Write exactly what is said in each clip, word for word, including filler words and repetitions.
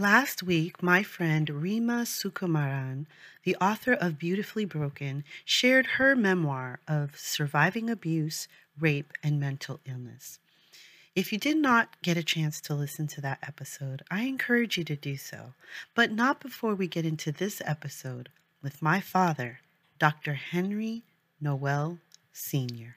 Last week, my friend Rima Sukumaran, the author of Beautifully Broken, shared her memoir of surviving abuse, rape, and mental illness. If you did not get a chance to listen to that episode, I encourage you to do so, but not before we get into this episode with my father, Doctor Henry Noel Senior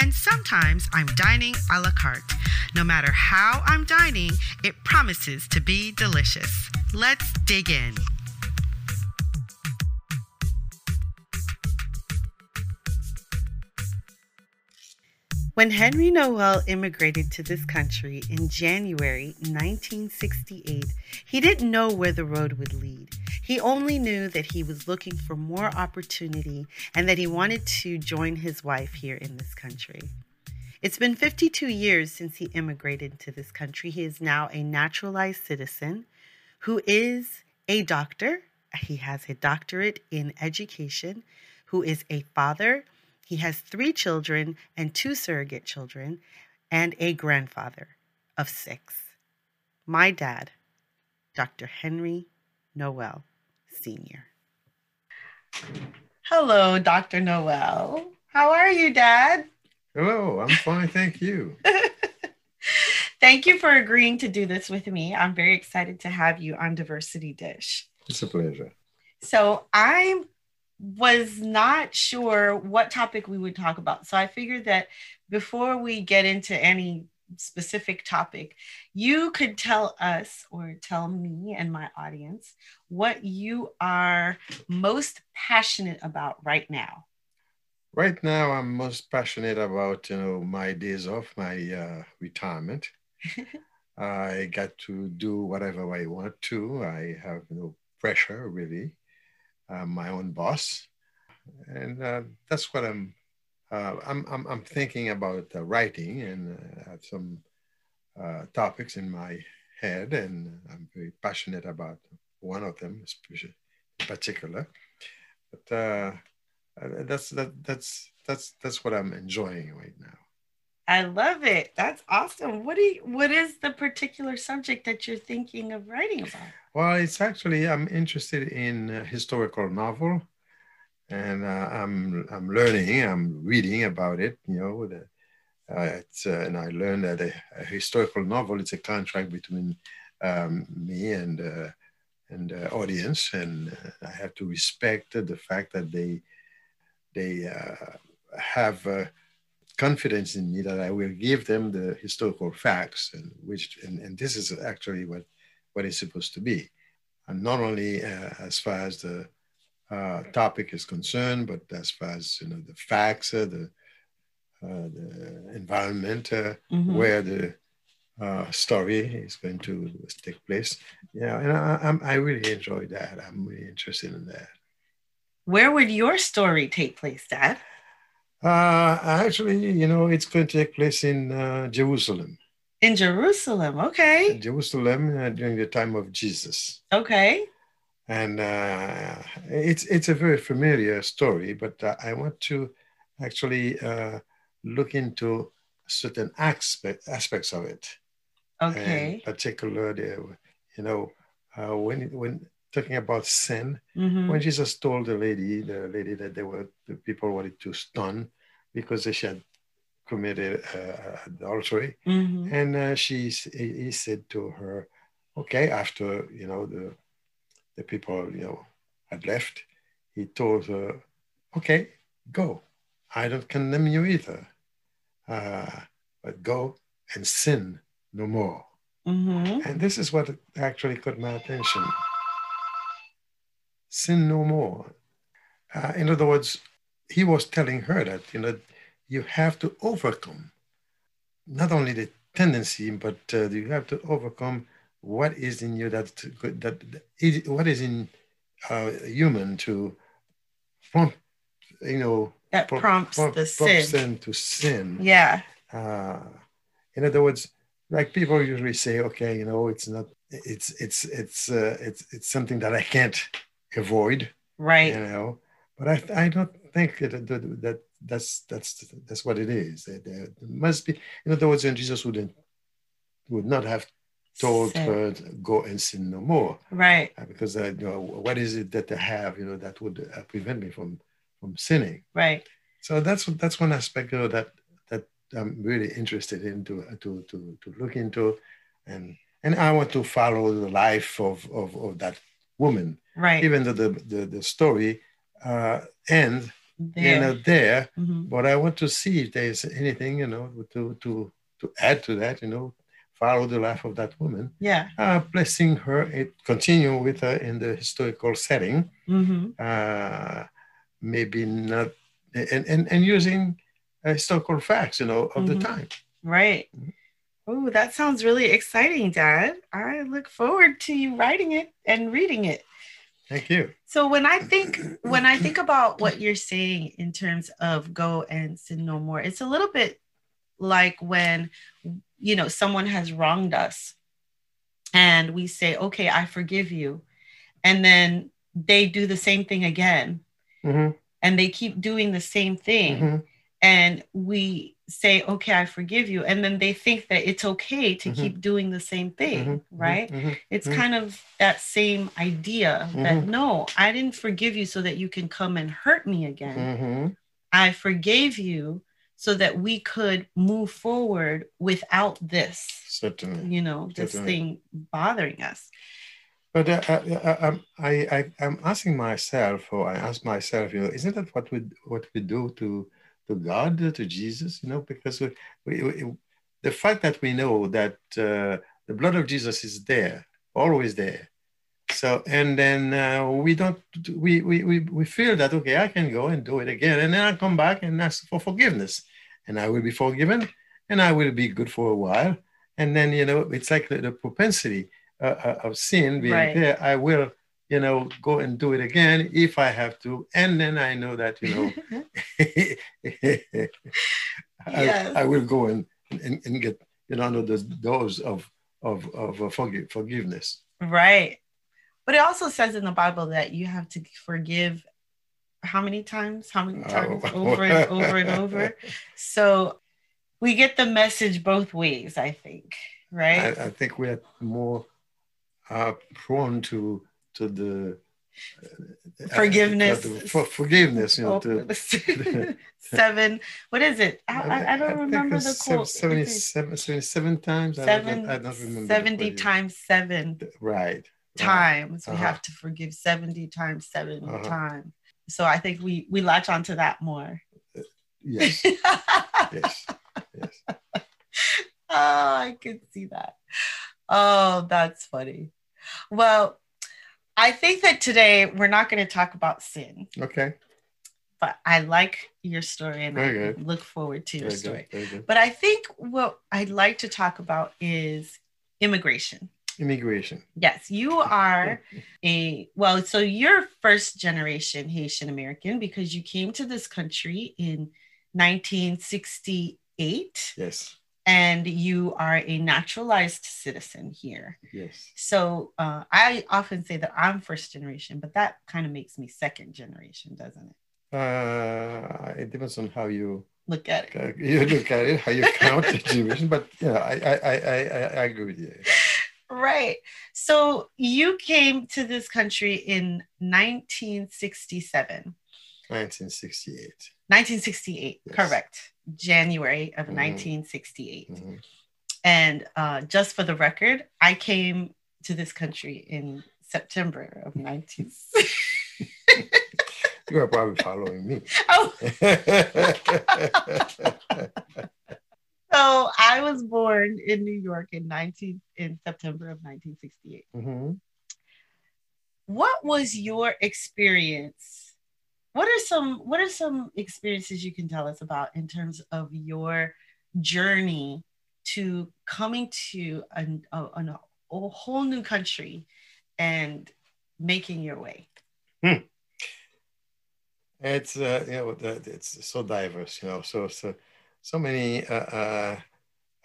and sometimes I'm dining a la carte. No matter how I'm dining, it promises to be delicious. Let's dig in. When Henry Noel immigrated to this country in January nineteen sixty-eight, he didn't know where the road would lead. He only knew that he was looking for more opportunity and that he wanted to join his wife here in this country. It's been fifty-two years since he immigrated to this country. He is now a naturalized citizen who is a doctor. He has a doctorate in education, who is a father. He has three children and two surrogate children and a grandfather of six. My dad, Doctor Henry Noel Senior Hello, Doctor Noel. How are you, Dad? Hello, I'm fine, thank you. Thank you for agreeing to do this with me. I'm very excited to have you on Diversity Dish. It's a pleasure. So I was not sure what topic we would talk about. So I figured that before we get into any specific topic, you could tell us or tell me and my audience what you are most passionate about right now. Right now, I'm most passionate about, you know, my days off, my uh, retirement. I got to do whatever I want to. I have no pressure, really. I'm my own boss, and uh, that's what I'm. Uh, I'm, I'm I'm thinking about uh, writing, and uh, I have some uh, topics in my head, and I'm very passionate about one of them, especially in particular. But uh, that's that that's that's that's what I'm enjoying right now. I love it. That's awesome. What do you, what is the particular subject that you're thinking of writing about? Well, it's actually I'm interested in a historical novel. And uh, I'm I'm learning, I'm reading about it, you know, the, uh, it's, uh, and I learned that a, a historical novel, it's a contract between um, me and uh, and the audience, and I have to respect the fact that they they uh, have uh, confidence in me that I will give them the historical facts, and which and, and this is actually what what it's supposed to be, and not only uh, as far as the Uh, topic is concerned, but as far as you know, the facts, uh, the uh, the environment uh, mm-hmm. where the uh, story is going to take place. Yeah, and I, I'm, I really enjoy that. I'm really interested in that. Where would your story take place, Dad? Uh, actually, you know, it's going to take place in uh, Jerusalem. In Jerusalem, okay. In Jerusalem uh, during the time of Jesus. Okay. And uh, it's it's a very familiar story, but uh, I want to actually uh, look into certain aspect, aspects of it. Okay. And particularly, you know, uh, when when talking about sin, mm-hmm. when Jesus told the lady, the lady that they were the people wanted to stone because she had committed uh, adultery, mm-hmm. and uh, she he said to her, "Okay, after you know the." The people, you know, had left. He told her, "Okay, go. I don't condemn you either, uh, but go and sin no more." Mm-hmm. And this is what actually caught my attention: sin no more. Uh, in other words, he was telling her that you know you have to overcome not only the tendency, but uh, you have to overcome. What is in you that that, that what is in uh, human to prompt, you know, that prom- prompts prom- the prompts sin. them to sin. Yeah. Uh, in other words, like people usually say, okay, you know, it's not, it's it's it's uh, it's it's something that I can't avoid. Right. You know, but I I don't think that that that's that's that's what it is. There must be, in other words, and Jesus wouldn't would not have told sin. her go and sin no more. Right. Because I, you know, what is it that I have, you know, that would prevent me from from sinning. Right. So that's that's one aspect, you know, that that I'm really interested in to to to, to look into, and and I want to follow the life of of, of that woman. Right. Even though the the, the story uh, ends there. You know, there, mm-hmm. but I want to see if there is anything, you know, to to to add to that, you know. Follow the life of that woman. Yeah. Uh, blessing her, it continue with her in the historical setting. Mm-hmm. Uh, maybe not, and, and, and using uh, historical facts, you know, of mm-hmm. the time. Right. Mm-hmm. Oh, that sounds really exciting, Dad. I look forward to you writing it and reading it. Thank you. So when I think, when I think about what you're saying in terms of go and sin no more, it's a little bit like when, you know, someone has wronged us and we say, okay, I forgive you. And then they do the same thing again. Mm-hmm. And they keep doing the same thing. Mm-hmm. And we say, okay, I forgive you. And then they think that it's okay to mm-hmm. keep doing the same thing, mm-hmm. right? Mm-hmm. It's mm-hmm. kind of that same idea mm-hmm. that, no, I didn't forgive you so that you can come and hurt me again. Mm-hmm. I forgave you so that we could move forward without this, Certainly. you know, this Certainly. thing bothering us. But uh, I, I, I, I'm asking myself, or I ask myself, you know, isn't that what we what we do to to God, to Jesus, you know? Because we, we, we, the fact that we know that uh, the blood of Jesus is there, always there. So, and then uh, we don't, we, we, we, we feel that, okay, I can go and do it again. And then I come back and ask for forgiveness, and I will be forgiven, and I will be good for a while. And then, you know, it's like the, the propensity uh, of sin being right. there. I will, you know, go and do it again if I have to. And then I know that, you know, I, yes. I will go and, and, and get, you know, under those doors of, of, of uh, forgive, forgiveness. Right. But it also says in the Bible that you have to forgive how many times? How many times? Oh. Over and over and over. So we get the message both ways, I think, right? I, I think we are more uh, prone to to the uh, forgiveness. Uh, for, forgiveness, you know. To, seven. What is it? I, I, I don't I remember the quote. seventy-seven, seventy-seven times. Seven, I, don't, I don't remember. seventy times seven. Right. Times uh-huh. we have to forgive seventy times seven uh-huh. times. So I think we we latch onto that more. Uh, yes. yes. Yes. Oh, I could see that. Oh, that's funny. Well, I think that today we're not going to talk about sin. Okay. But I like your story, and Very I good. look forward to your Very story. Good. Very good. But I think what I'd like to talk about is immigration. Immigration. Yes, you are a, well, so you're first generation Haitian American because you came to this country in nineteen sixty-eight. Yes. And you are a naturalized citizen here. Yes. So uh, I often say that I'm first generation, but that kind of makes me second generation, doesn't it? Uh, it depends on how you look at it. You look at it, how you count the generation, but yeah, I, I, I, I agree with you. Right. So you came to this country in nineteen sixty-seven. nineteen sixty-eight. nineteen sixty-eight, yes. Correct. January of mm-hmm. nineteen sixty-eight. Mm-hmm. And uh, just for the record, I came to this country in September of nineteen... You are probably following me. Oh. So I was born in New York in nineteen in September of nineteen sixty-eight. Mm-hmm. What was your experience? What are some What are some experiences you can tell us about in terms of your journey to coming to an, a, a whole new country and making your way? Hmm. It's uh, you know, it's so diverse, you know. So so so many uh,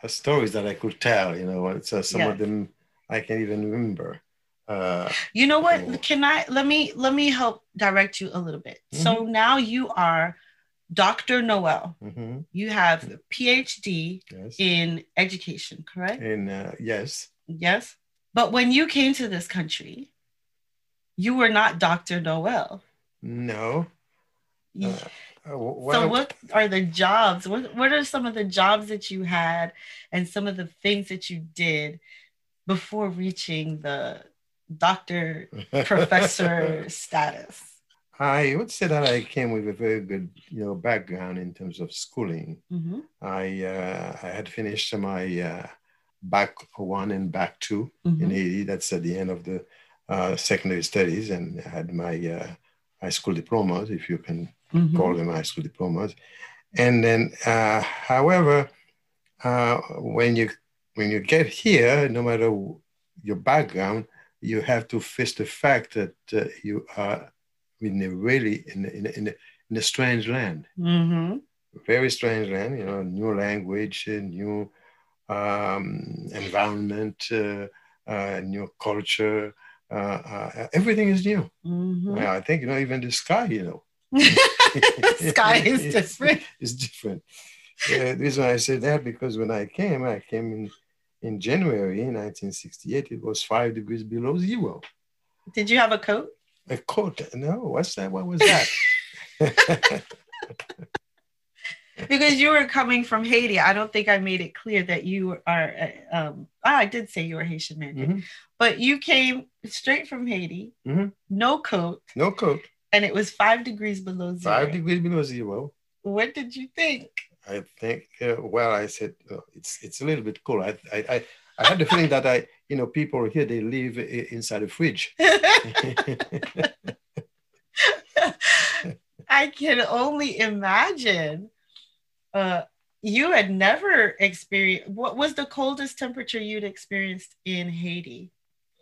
uh, stories that I could tell, you know. It's uh, some yeah. of them I can't even remember. Uh, you know what? You know. Can I let me let me help direct you a little bit? Mm-hmm. So now you are Doctor Noel. Mm-hmm. You have a P H D yes. in education, correct? In uh, yes, yes. But when you came to this country, you were not Doctor Noel. No. Uh, what so what are the jobs, what, what are some of the jobs that you had and some of the things that you did before reaching the doctor professor status? I would say that I came with a very good, you know, background in terms of schooling. Mm-hmm. I uh, I had finished my uh, back one and back two mm-hmm. in Haiti. That's at the end of the uh, secondary studies, and I had my uh, high school diplomas, if you can mm-hmm. call them high school diplomas. And then, uh, however, uh, when you when you get here, no matter your background, you have to face the fact that uh, you are in a really in a, in a, in, a, in a strange land, mm-hmm. very strange land. You know, new language, new um, environment, uh, uh, new culture. Uh, uh, everything is new. Mm-hmm. I think, you know, even the sky, you know. The sky is different. It's different. Uh, the reason I say that, because when I came, I came in, in January nineteen sixty-eight, it was five degrees below zero. Did you have a coat? A coat? No. What's that? What was that? Because you were coming from Haiti. I don't think I made it clear that you are, um, I did say you were Haitian American, mm-hmm. but you came straight from Haiti, mm-hmm. no coat. No coat. And it was five degrees below zero. Five degrees below zero. What did you think? I think, uh, well, I said, oh, it's it's a little bit cool. I I I, I had the feeling that I, you know, people here, they live inside a fridge. I can only imagine. Uh, you had never experienced, what was the coldest temperature you'd experienced in Haiti?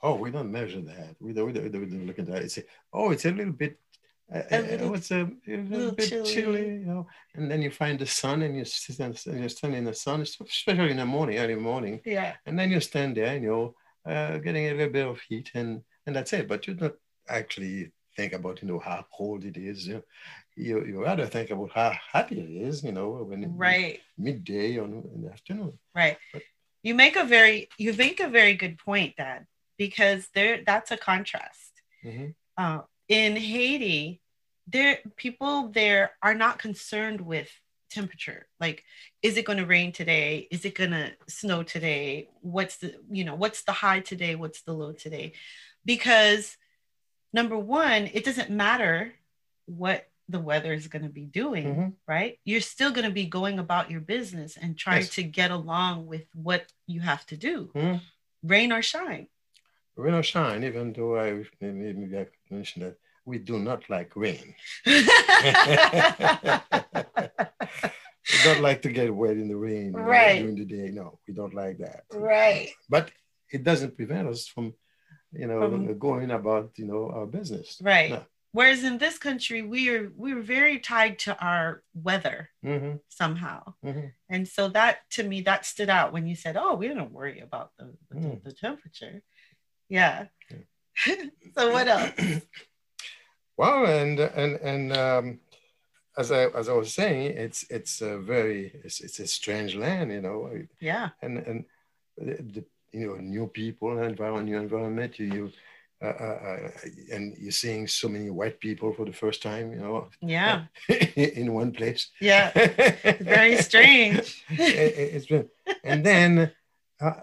Oh, we don't measure that. We don't, we don't, we don't look at that. It's a, oh, it's a little bit, uh, a little, uh, it's a, a little, little bit chilly. chilly, you know. And then you find the sun and you sit and you stand in the sun, especially in the morning, early morning. Yeah. And then you stand there and you're uh, getting a little bit of heat and, and that's it. But you don't actually think about, you know, how cold it is. You know. You, you rather think about how happy it is, you know, when it's right. midday or in the afternoon. Right. But you make a very, you make a very good point, Dad, because there, that's a contrast. Mm-hmm. Uh, in Haiti, there, people there are not concerned with temperature. Like, is it going to rain today? Is it going to snow today? What's the, you know, what's the high today? What's the low today? Because number one, it doesn't matter what the weather is going to be doing, mm-hmm. right? You're still going to be going about your business and trying yes. to get along with what you have to do, mm-hmm. rain or shine. Rain or shine, even though I maybe, maybe I could mention that we do not like rain. We don't like to get wet in the rain right. during the day. No, we don't like that. Right. But it doesn't prevent us from, you know, from... going about, you know, our business. Right. No. Whereas in this country, we are we're very tied to our weather mm-hmm. somehow. Mm-hmm. And so that, to me, that stood out when you said, oh, we don't worry about the, the, mm. the temperature. Yeah. yeah. So what else? Well, and and and um, as I as I was saying, it's it's a very, it's, it's a strange land, you know. Yeah. And, and the, you know, new people, environment, new environment, you, you Uh, uh, uh, and you're seeing so many white people for the first time, you know. Yeah. In one place. Yeah. Very strange. It's been, and then uh,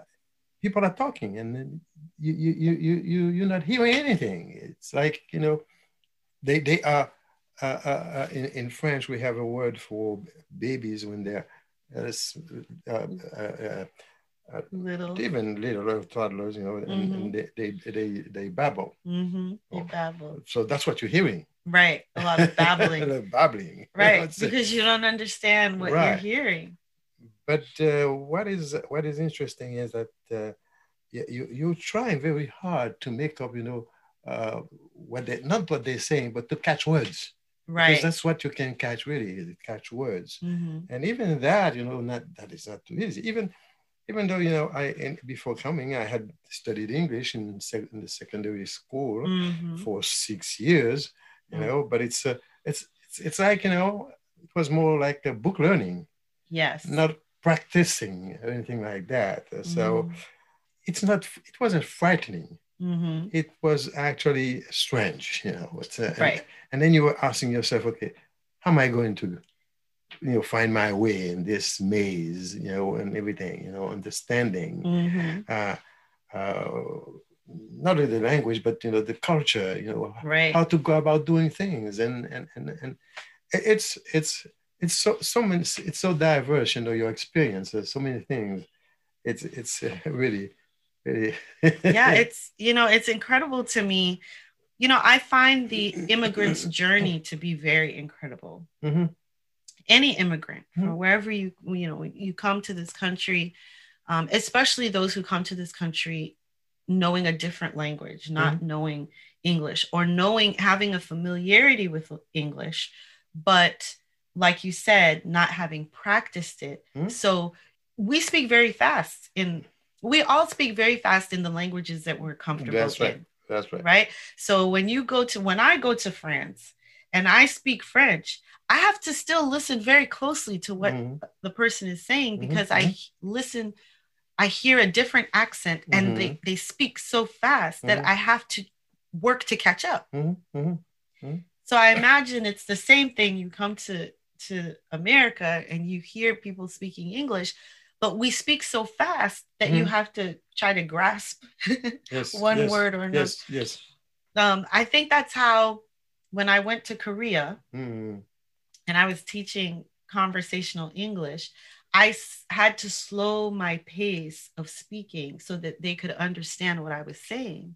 people are talking, and then you you you you you you're not hearing anything. It's like, you know, they they are uh, uh, in in French we have a word for babies when they're uh, uh, uh, Uh, little, even little toddlers, you know, mm-hmm. and, and they, they they they babble. Mm-hmm. They babble. So that's what you're hearing. Right, a lot of babbling. A lot of babbling. Right, that's because it. You don't understand what right. you're hearing. But uh, what is what is interesting is that uh, you you're trying very hard to make up, you know, uh, what they not what they're saying, but to catch words. Right. Because that's what you can catch really, catch words. Mm-hmm. And even that, you know, not that is not too easy. Even even though, you know, I in, before coming, I had studied English in, sec- in the secondary school mm-hmm. for six years, you mm-hmm. know, but it's, uh, it's, it's, it's like, you know, it was more like a book learning. Yes. Not practicing or anything like that. Mm-hmm. So it's not, it wasn't frightening. Mm-hmm. It was actually strange, you know. It's, uh, right. And, and then you were asking yourself, okay, how am I going to, you know, find my way in this maze, you know, and everything, you know, understanding, mm-hmm. uh, uh, not only the language, but, you know, the culture, you know, right. how to go about doing things, and and and, and it's it's it's so so many, it's so diverse, you know, your experience. There's so many things. It's it's uh, really. Yeah, it's, you know, it's incredible to me. You know, I find the immigrant's journey to be very incredible. Mm-hmm. Any immigrant, mm-hmm. or wherever you, you know, you come to this country, um, especially those who come to this country knowing a different language, not mm-hmm. knowing English, or knowing, having a familiarity with English, but like you said, not having practiced it. Mm-hmm. So we speak very fast in We all speak very fast in the languages that we're comfortable That's right. in. That's right. Right. So when you go to, when I go to France and I speak French, I have to still listen very closely to what mm-hmm. the person is saying, because mm-hmm. I listen, I hear a different accent, and mm-hmm. they, they speak so fast mm-hmm. that I have to work to catch up. Mm-hmm. Mm-hmm. So I imagine it's the same thing. You come to, to America and you hear people speaking English, but we speak so fast that mm-hmm. you have to try to grasp yes, one yes, word or another. Yes, yes. Um, I think that's how, when I went to Korea mm-hmm. and I was teaching conversational English, I s- had to slow my pace of speaking so that they could understand what I was saying.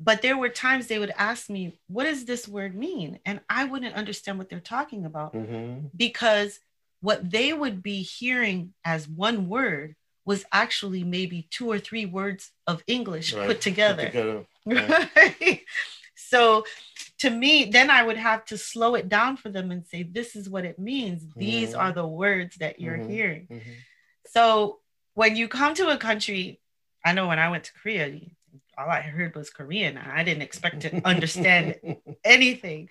But there were times they would ask me, what does this word mean? And I wouldn't understand what they're talking about mm-hmm. because what they would be hearing as one word was actually maybe two or three words of English right. put together. Put together. Right. Right? So to me, then I would have to slow it down for them and say, this is what it means. Mm-hmm. These are the words that you're mm-hmm. hearing. Mm-hmm. So when you come to a country, I know when I went to Korea, all I heard was Korean. I didn't expect to understand anything.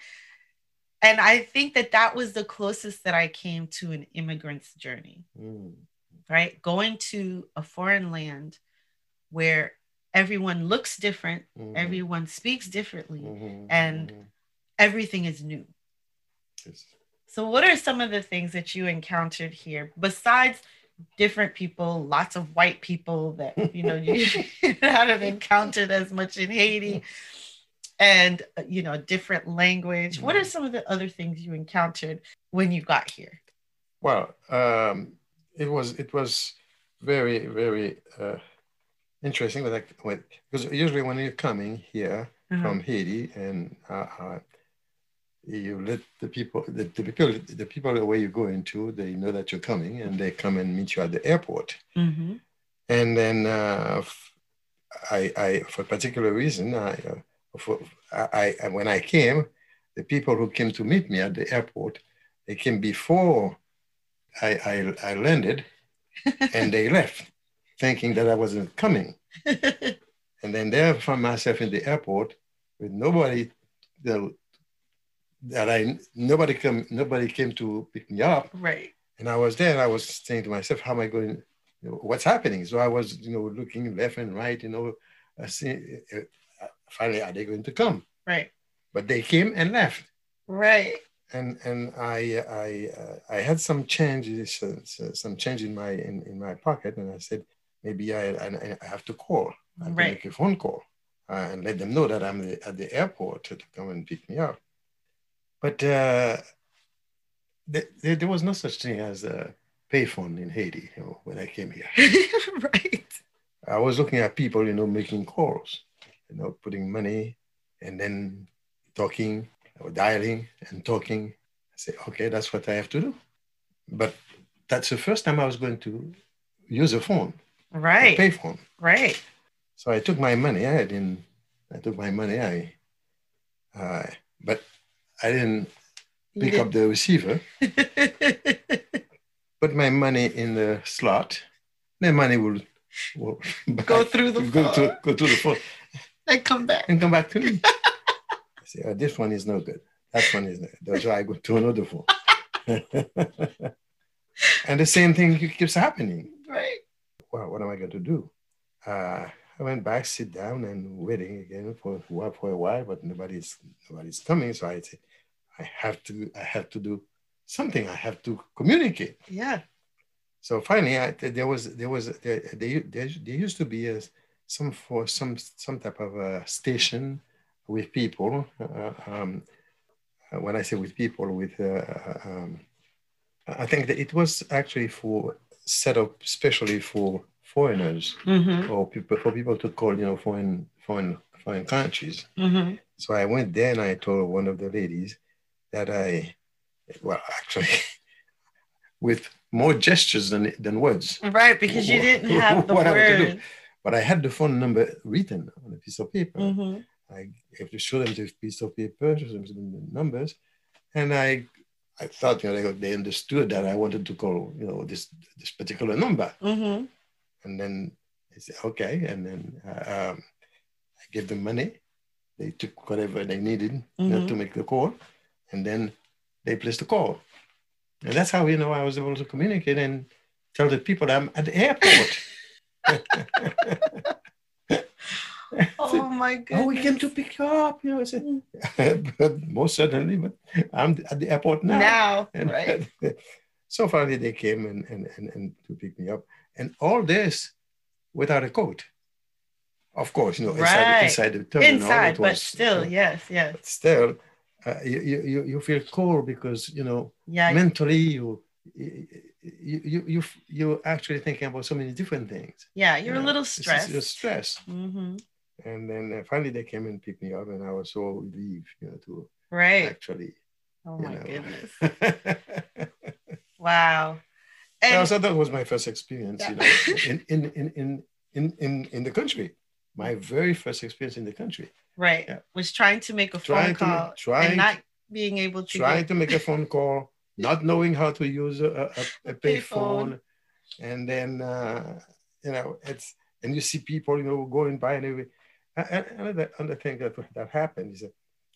And I think that that was the closest that I came to an immigrant's journey, mm. right? Going to a foreign land where everyone looks different, mm-hmm. everyone speaks differently, mm-hmm. and mm-hmm. everything is new. Yes. So what are some of the things that you encountered here besides different people, lots of white people that, you know, you haven't encountered as much in Haiti? And, you know, different language. What are some of the other things you encountered when you got here? Well, um, it was it was very, very uh, interesting. When I, when, because usually when you're coming here uh-huh. from Haiti, and uh, uh, you let the people, the, the people, the people where you're going to, they know that you're coming, and they come and meet you at the airport. Mm-hmm. And then uh, I, I, for a particular reason, I... Uh, For, I, I when I came, the people who came to meet me at the airport, they came before I I, I landed, and they left, thinking that I wasn't coming. And then there I found myself in the airport with nobody that, that I nobody come nobody came to pick me up. Right. And I was there, and I was saying to myself, "How am I going? You know, what's happening?" So I was, you know, looking left and right, you know, I see. Uh, Finally, are they going to come? Right. But they came and left. Right. And and I I uh, I had some changes, uh, some change in my in, in my pocket, and I said maybe I I, I have to call, I have right. to make a phone call, uh, and let them know that I'm the, at the airport to come and pick me up. But uh, th- th- there was no such thing as a payphone in Haiti, you know, when I came here. Right. I was looking at people, you know, making calls. You know, putting money and then talking or dialing and talking. I say, okay, that's what I have to do. But that's the first time I was going to use a phone. Right. A pay phone. Right. So I took my money. I didn't, I took my money. I, uh, but I didn't pick yeah. up the receiver, put my money in the slot, the money will, will go back, through the go phone. Through, go through the phone. And come back. And come back to me. I say, oh, this one is no good. That one is no good. That's why I go to another phone. And the same thing keeps happening. Right. Well, what am I going to do? Uh, I went back, sit down, and waiting again for for a while, but nobody's nobody's coming. So I said, I have to I have to do something. I have to communicate. Yeah. So finally, I, there was there was there, there, there used to be a, some for some some type of a station with people. Uh, um, when I say with people, with uh, um, I think that it was actually for set up especially for foreigners, mm-hmm. or people, for people to call, you know, foreign foreign foreign countries. Mm-hmm. So I went there and I told one of the ladies that I, well, actually, with more gestures than than words. Right, because you didn't have the what word. I to do. But I had the phone number written on a piece of paper. Mm-hmm. I have to show them the piece of paper, show them the numbers, and I. I thought, you know, they understood that I wanted to call, you know, this this particular number. Mm-hmm. And then I said, okay. And then uh, um, I gave them money. They took whatever they needed, mm-hmm. you know, to make the call. And then they placed the call. And that's how, you know, I was able to communicate and tell the people I'm at the airport. Oh said, my goodness. Oh, we came to pick you up. You know, I said, but most certainly, but I'm at the airport now. Now, and, right? So finally they came and, and, and, and to pick me up. And all this without a coat. Of course, you know, right. inside, inside the terminal. Inside, was, but still, uh, yes, yes. But still, uh, you, you, you feel cold because, you know, yeah, mentally you... you You you you you're actually thinking about so many different things. Yeah, you're you know, a little stressed. You're stressed. Mm-hmm. And then uh, finally they came and picked me up, and I was so relieved, you know, to right. actually. Oh my know. goodness! Wow. And so, so that was my first experience, yeah. you know, in in in in in in in the country. My very first experience in the country. Right. Yeah. Was trying to make a trying phone call to, trying, and not being able to. Trying get... to make a phone call. Not knowing how to use a, a, a pay phone. And then, uh, you know, it's, and you see people, you know, going by and everything. Another, another thing that, that happened is that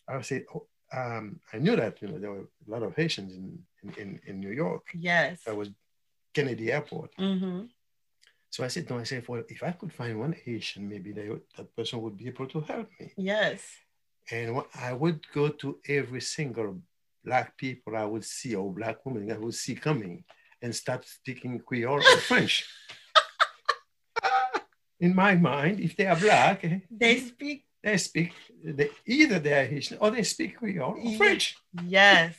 I would say, oh, um, I knew that, you know, there were a lot of Haitians in, in, in New York. Yes. That was Kennedy Airport. Mm-hmm. So I said, no, I said, well, if I could find one Haitian, maybe they would, that person would be able to help me. Yes. And I would go to every single Black people I would see, or Black women I would see coming, and start speaking Creole or French. In my mind, if they are Black, they speak. They speak. They, either they are Haitian or they speak Creole or French. Yes,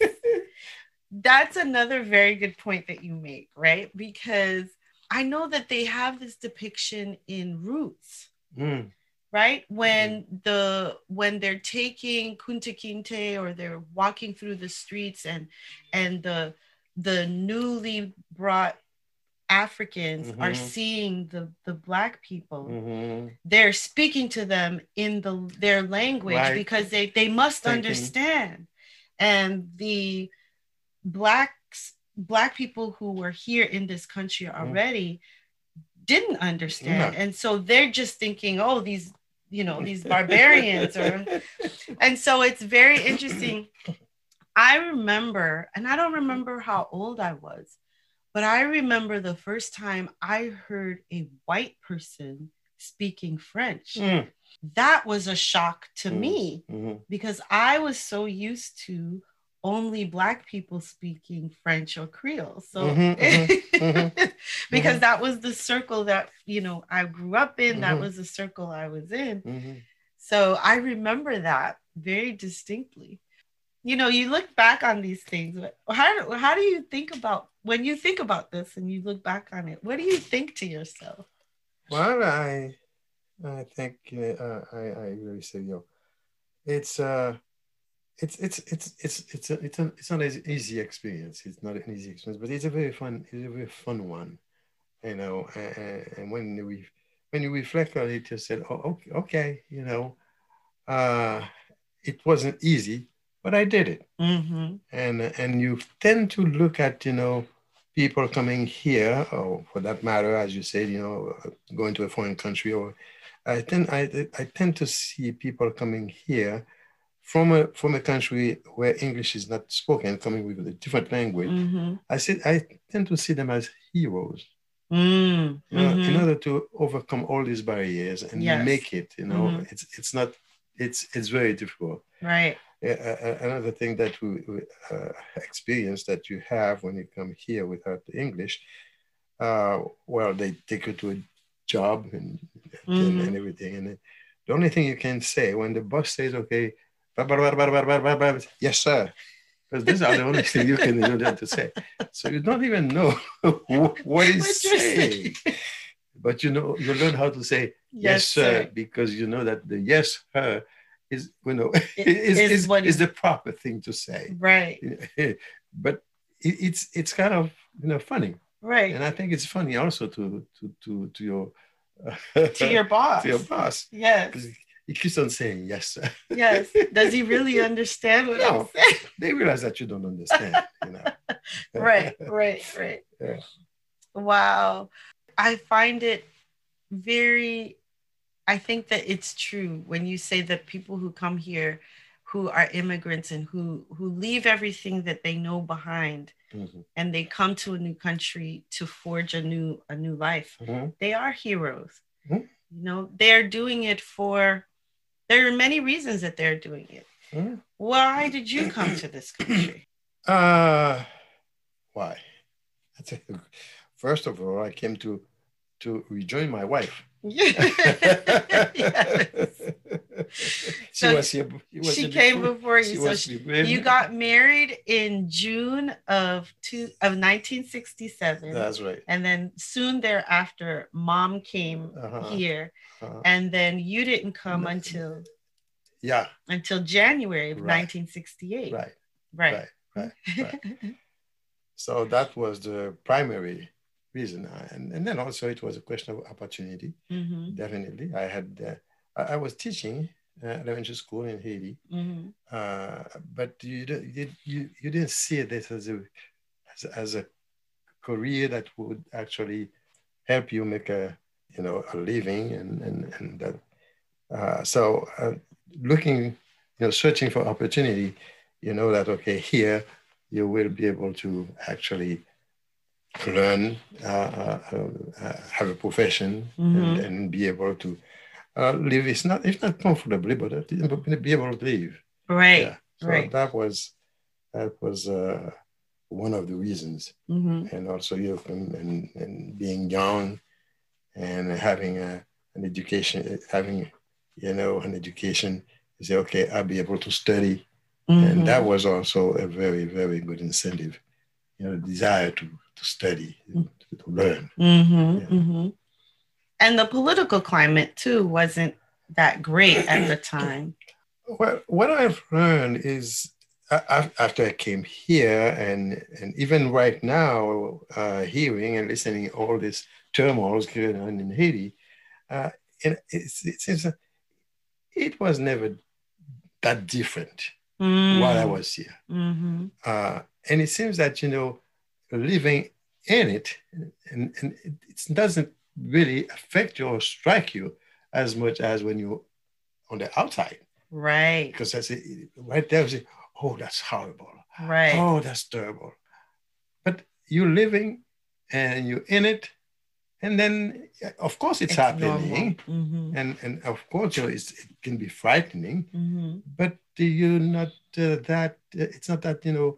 that's another very good point that you make, right? Because I know that they have this depiction in Roots. Mm. Right? When mm-hmm. the when they're taking Kunta Kinte, or they're walking through the streets, and and the the newly brought Africans mm-hmm. are seeing the, the Black people, mm-hmm. they're speaking to them in the their language, right. because they, they must Thinking. understand. And the Blacks Black people who were here in this country already mm-hmm. didn't understand. Yeah. And so they're just thinking, oh, these you know, these barbarians. Or, and so it's very interesting. I remember, and I don't remember how old I was, but I remember the first time I heard a white person speaking French. Mm. That was a shock to mm. me, mm-hmm. because I was so used to only Black people speaking French or Creole. So, mm-hmm, mm-hmm, mm-hmm, because mm-hmm. that was the circle that, you know, I grew up in, mm-hmm. that was the circle I was in. Mm-hmm. So I remember that very distinctly. You know, you look back on these things, how, how do you think about, when you think about this and you look back on it, what do you think to yourself? Well, I, I think, uh, I, I really say, you know, it's, uh, It's it's it's it's it's a, it's, a, it's not an easy experience. It's not an easy experience, but it's a very fun it's a very fun one, you know. And, and when we when you reflect on it, you said, "Oh, okay, okay," you know. Uh, it wasn't easy, but I did it. Mm-hmm. And and you tend to look at, you know, people coming here, or for that matter, as you said, you know, going to a foreign country, or I tend I I tend to see people coming here from a from a country where English is not spoken, coming with a different language. Mm-hmm. I see I tend to see them as heroes. Mm, you know, mm-hmm. in order to overcome all these barriers and yes. make it, you know, mm-hmm. it's it's not, it's it's very difficult. Right. Uh, another thing that we, we uh, experience that you have when you come here without the English, uh, well, they take you to a job and mm-hmm. and, and everything, and the only thing you can say when the boss says, "Okay, bah, bah, bah, bah, bah, bah, bah, yes, sir." Because these are the only thing you can know that to say. So you don't even know what is saying. But you know, you learn how to say yes, yes sir, sir, because you know that the yes, her is, you know, it, is, is, is, what is the proper thing to say. Right. But it, it's it's kind of, you know, funny. Right. And I think it's funny also to to to, to your uh, to your boss. To your boss. Yes. He keeps on saying yes, sir. Yes. Does he really understand what no, I'm saying? They realize that you don't understand, you know. Right, right, right. Yeah. Wow. I find it very, I think that it's true when you say that people who come here who are immigrants and who, who leave everything that they know behind mm-hmm. and they come to a new country to forge a new, a new life, mm-hmm. they are heroes. Mm-hmm. You know, they're doing it for... There are many reasons that they're doing it. Yeah. Why did you come to this country? Uh, why? That's a, first of all, I came to to rejoin my wife. Yes. She so was here. Was she came before, before you. She so was she, you got married in June of two of nineteen sixty-seven. That's right. And then soon thereafter, Mom came uh-huh. here, uh-huh. and then you didn't come Nothing. until yeah until January of right. nineteen sixty-eight. Right. Right. Right. Right. Right. So that was the primary reason, and, and then also it was a question of opportunity. Mm-hmm. Definitely, I had uh, I, I was teaching uh, elementary school in Haiti, mm-hmm. uh, but you, you you didn't see this as a as, as a career that would actually help you make a you know a living, and and and that. Uh, so uh, looking, you know, searching for opportunity, you know that okay here you will be able to actually learn, uh, uh, uh, have a profession, mm-hmm. and, and be able to uh, live. It's not, if not comfortably, but at be able to live. Right. Yeah. So right. That was that was uh, one of the reasons, mm-hmm. and also you know, and, and, and being young, and having a, an education, having you know an education. You say, okay, I'll be able to study, mm-hmm. and that was also a very very good incentive. You know, desire to. To study, to, to learn. Mm-hmm, yeah. mm-hmm. And the political climate, too, wasn't that great at the time. Well, what I've learned is, uh, after I came here, and, and even right now, uh, hearing and listening to all this turmoil going on in Haiti, uh, it, it's, it's, it's a, it was never that different mm-hmm. while I was here. Mm-hmm. Uh, and it seems that, you know, living in it, and, and it doesn't really affect you or strike you as much as when you're on the outside. Right. Because that's it, right there, you say, oh, that's horrible. Right. Oh, that's terrible. But you're living and you're in it, and then, of course, it's, it's happening. Mm-hmm. And, and of course, you know, it's, it can be frightening, mm-hmm. but you're not uh, that, it's not that, you know,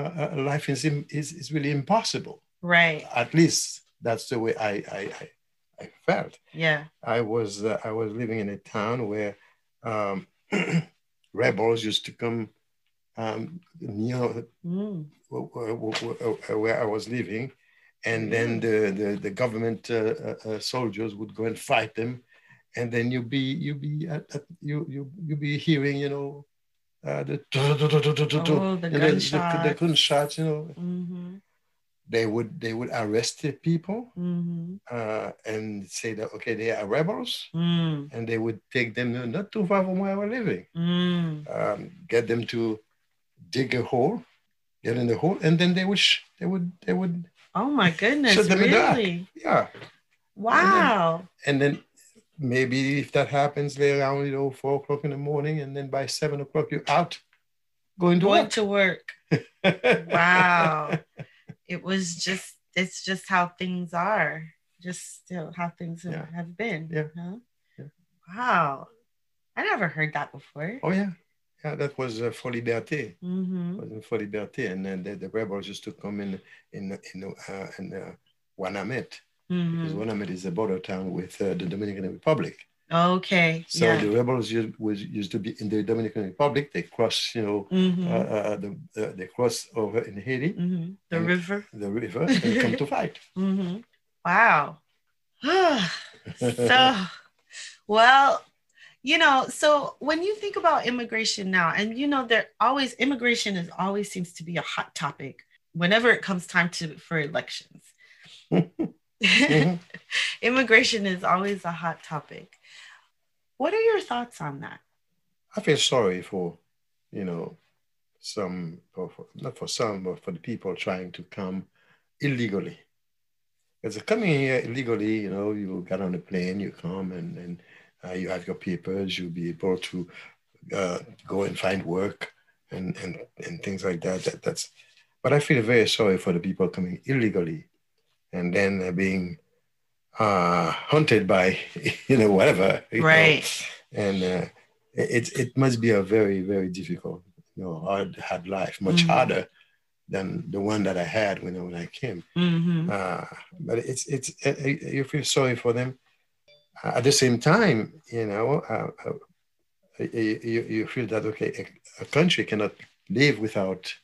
Uh, life is, is is really impossible. Right. At least that's the way I I, I, I felt. Yeah. I was uh, I was living in a town where um, rebels used to come um, near mm. where I was living, and then the the, the government uh, uh, soldiers would go and fight them, and then you be you be uh, you you you be hearing you know. Uh, the do, do, do, do, do, do, oh, the gunshots. The gunshots, you know. Mm-hmm. They would they would arrest the people mm-hmm. uh, and say that okay they are rebels, mm. and they would take them not too far from where we're living, mm. um, get them to dig a hole, get in the hole, and then they would sh- they would they would. Oh my goodness! Shut them really? Up. Yeah. Wow. And then, and then maybe if that happens, they're around, you know, four o'clock in the morning, and then by seven o'clock you're out, going to going work. to work. Wow. It was just. It's just how things are. Just you know, how things yeah. have been. Yeah. Huh? yeah. Wow. I never heard that before. Oh yeah. Yeah, that was uh, for Liberté. Mm-hmm. It was for Liberté, and then the, the rebels used to come in in in uh, in uh, Wanamet, mm-hmm. because Wanamet is a border town with uh, the Dominican Republic. Okay. So yeah. the rebels used, was used to be in the Dominican Republic. They crossed, you know, mm-hmm. uh, uh, the uh, they crossed over in Haiti, mm-hmm. the river, the river, and come to fight. Mm-hmm. Wow. So, well. You know, so when you think about immigration now, and you know, there always immigration is always seems to be a hot topic whenever it comes time to for elections. mm-hmm. Immigration is always a hot topic. What are your thoughts on that? I feel sorry for, you know, some, for, not for some, but for the people trying to come illegally. Because coming here illegally, you know, you get on a plane, you come and and. Uh, you have your papers, you'll be able to uh, go and find work and, and, and things like that. that. That's, but I feel very sorry for the people coming illegally and then being uh, hunted by, you know, whatever. You right. know? And uh, it, it must be a very, very difficult, you know, hard, hard life, much mm-hmm. harder than the one that I had when, when I came. Mm-hmm. Uh, but it's, it's it, you feel sorry for them. At the same time, you know, uh, uh, you, you feel that, okay, a, a country cannot live without,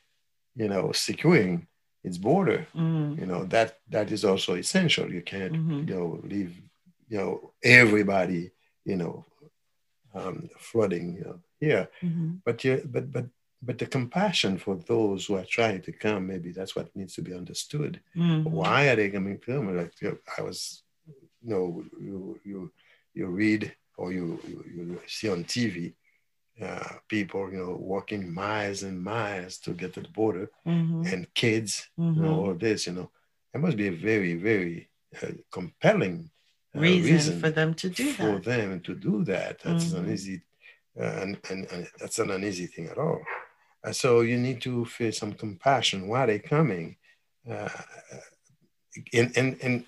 you know, securing its border. Mm-hmm. You know, that that is also essential. You can't, mm-hmm. you know, leave, you know, everybody, you know, um, flooding, you know, here. Mm-hmm. But, you, but, but, but the compassion for those who are trying to come, maybe that's what needs to be understood. Mm-hmm. Why are they coming to them? Like, you know, I was... No, you you you read or you you, you see on T V, uh, people you know walking miles and miles to get to the border, mm-hmm. and kids, mm-hmm. you know, all this. You know, there must be a very very uh, compelling uh, reason, reason for them to do for that. For them to do that, that's mm-hmm. an easy, uh, and, and and that's not an easy thing at all. And so you need to feel some compassion. Why are they coming? Uh, and and and.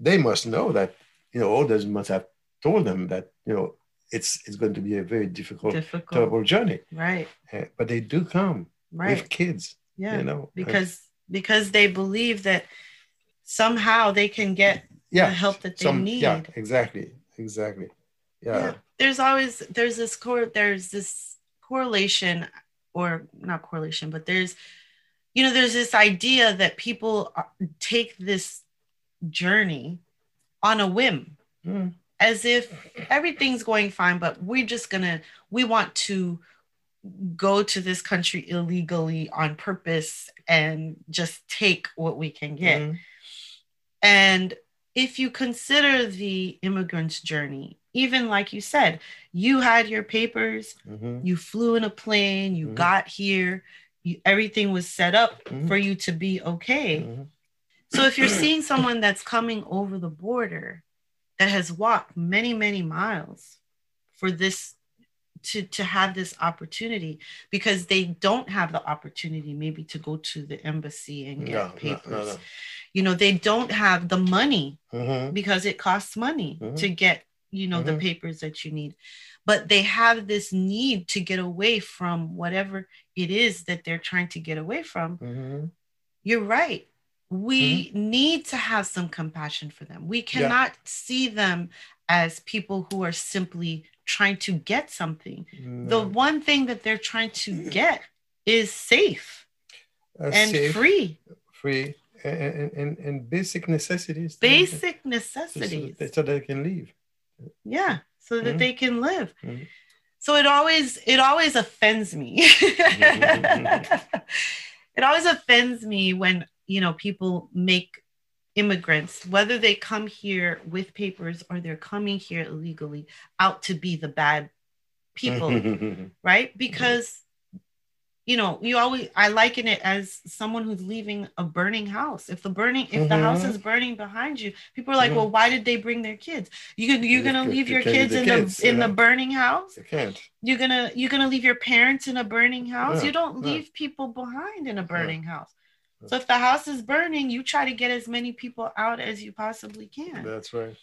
They must know that, you know, others must have told them that, you know, it's it's going to be a very difficult, difficult. terrible journey. Right. Uh, but they do come right. with kids, yeah. you know. Because and, because they believe that somehow they can get yeah, the help that they some, need. Yeah, exactly, exactly, yeah. yeah. There's always, there's this, cor- there's this correlation, or not correlation, but there's, you know, there's this idea that people take this journey on a whim, mm. as if everything's going fine, but we're just gonna we want to go to this country illegally on purpose and just take what we can get. Mm. And if you consider the immigrant's journey, even like you said, you had your papers, mm-hmm. you flew in a plane, you mm-hmm. got here, you, everything was set up mm-hmm. for you to be okay. Mm-hmm. So if you're seeing someone that's coming over the border that has walked many, many miles for this, to, to have this opportunity, because they don't have the opportunity maybe to go to the embassy and get no, papers. No, no, no. You know, they don't have the money mm-hmm. because it costs money mm-hmm. to get, you know, mm-hmm. the papers that you need. But they have this need to get away from whatever it is that they're trying to get away from. Mm-hmm. You're right. We mm-hmm. need to have some compassion for them. We cannot yeah. see them as people who are simply trying to get something. Mm. The one thing that they're trying to get is safe uh, and safe, free. Free and, and, and basic necessities. Basic to, necessities. So, so they can live. Yeah, so mm-hmm. that they can live. Mm-hmm. So it always, it always offends me. mm-hmm. It always offends me when... you know, people make immigrants, whether they come here with papers or they're coming here illegally, out to be the bad people, right? Because you know, you always, I liken it as someone who's leaving a burning house. If the burning, if mm-hmm. the house is burning behind you, people are like, mm-hmm. well, why did they bring their kids? You, you're going to leave your kids in kids, the in know? the burning house? You can't. You're going to, you're going to leave your parents in a burning house? Yeah, you don't leave yeah. people behind in a burning yeah. house. Yeah. So if the house is burning, you try to get as many people out as you possibly can. That's right.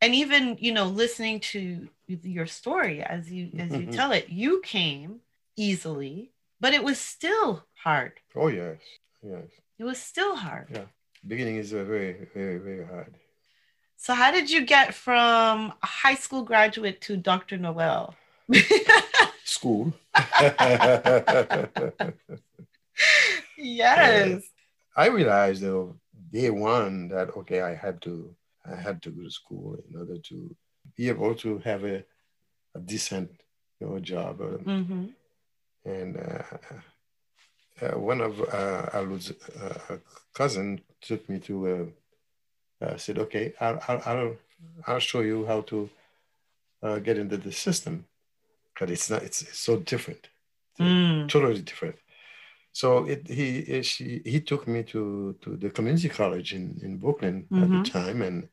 And even, you know, listening to your story as you, as you mm-hmm. tell it, you came easily, but it was still hard. Oh yes, yes. It was still hard. Yeah, beginning is uh, very, very, very hard. So, how did you get from a high school graduate to Doctor Noel? School. Yes. Uh, I realized though day one that okay, I had to, I had to go to school in order to be able to have a, a decent, you know, job. Mm-hmm. And uh, uh, one of uh, Alu's uh, cousin took me to, uh, uh, said, okay, I'll, I'll, I'll, I'll show you how to uh, get into the system. But it's not, it's, it's so different, mm. totally different. So it, he, it, she, he took me to, to the community college in, in Brooklyn mm-hmm. at the time and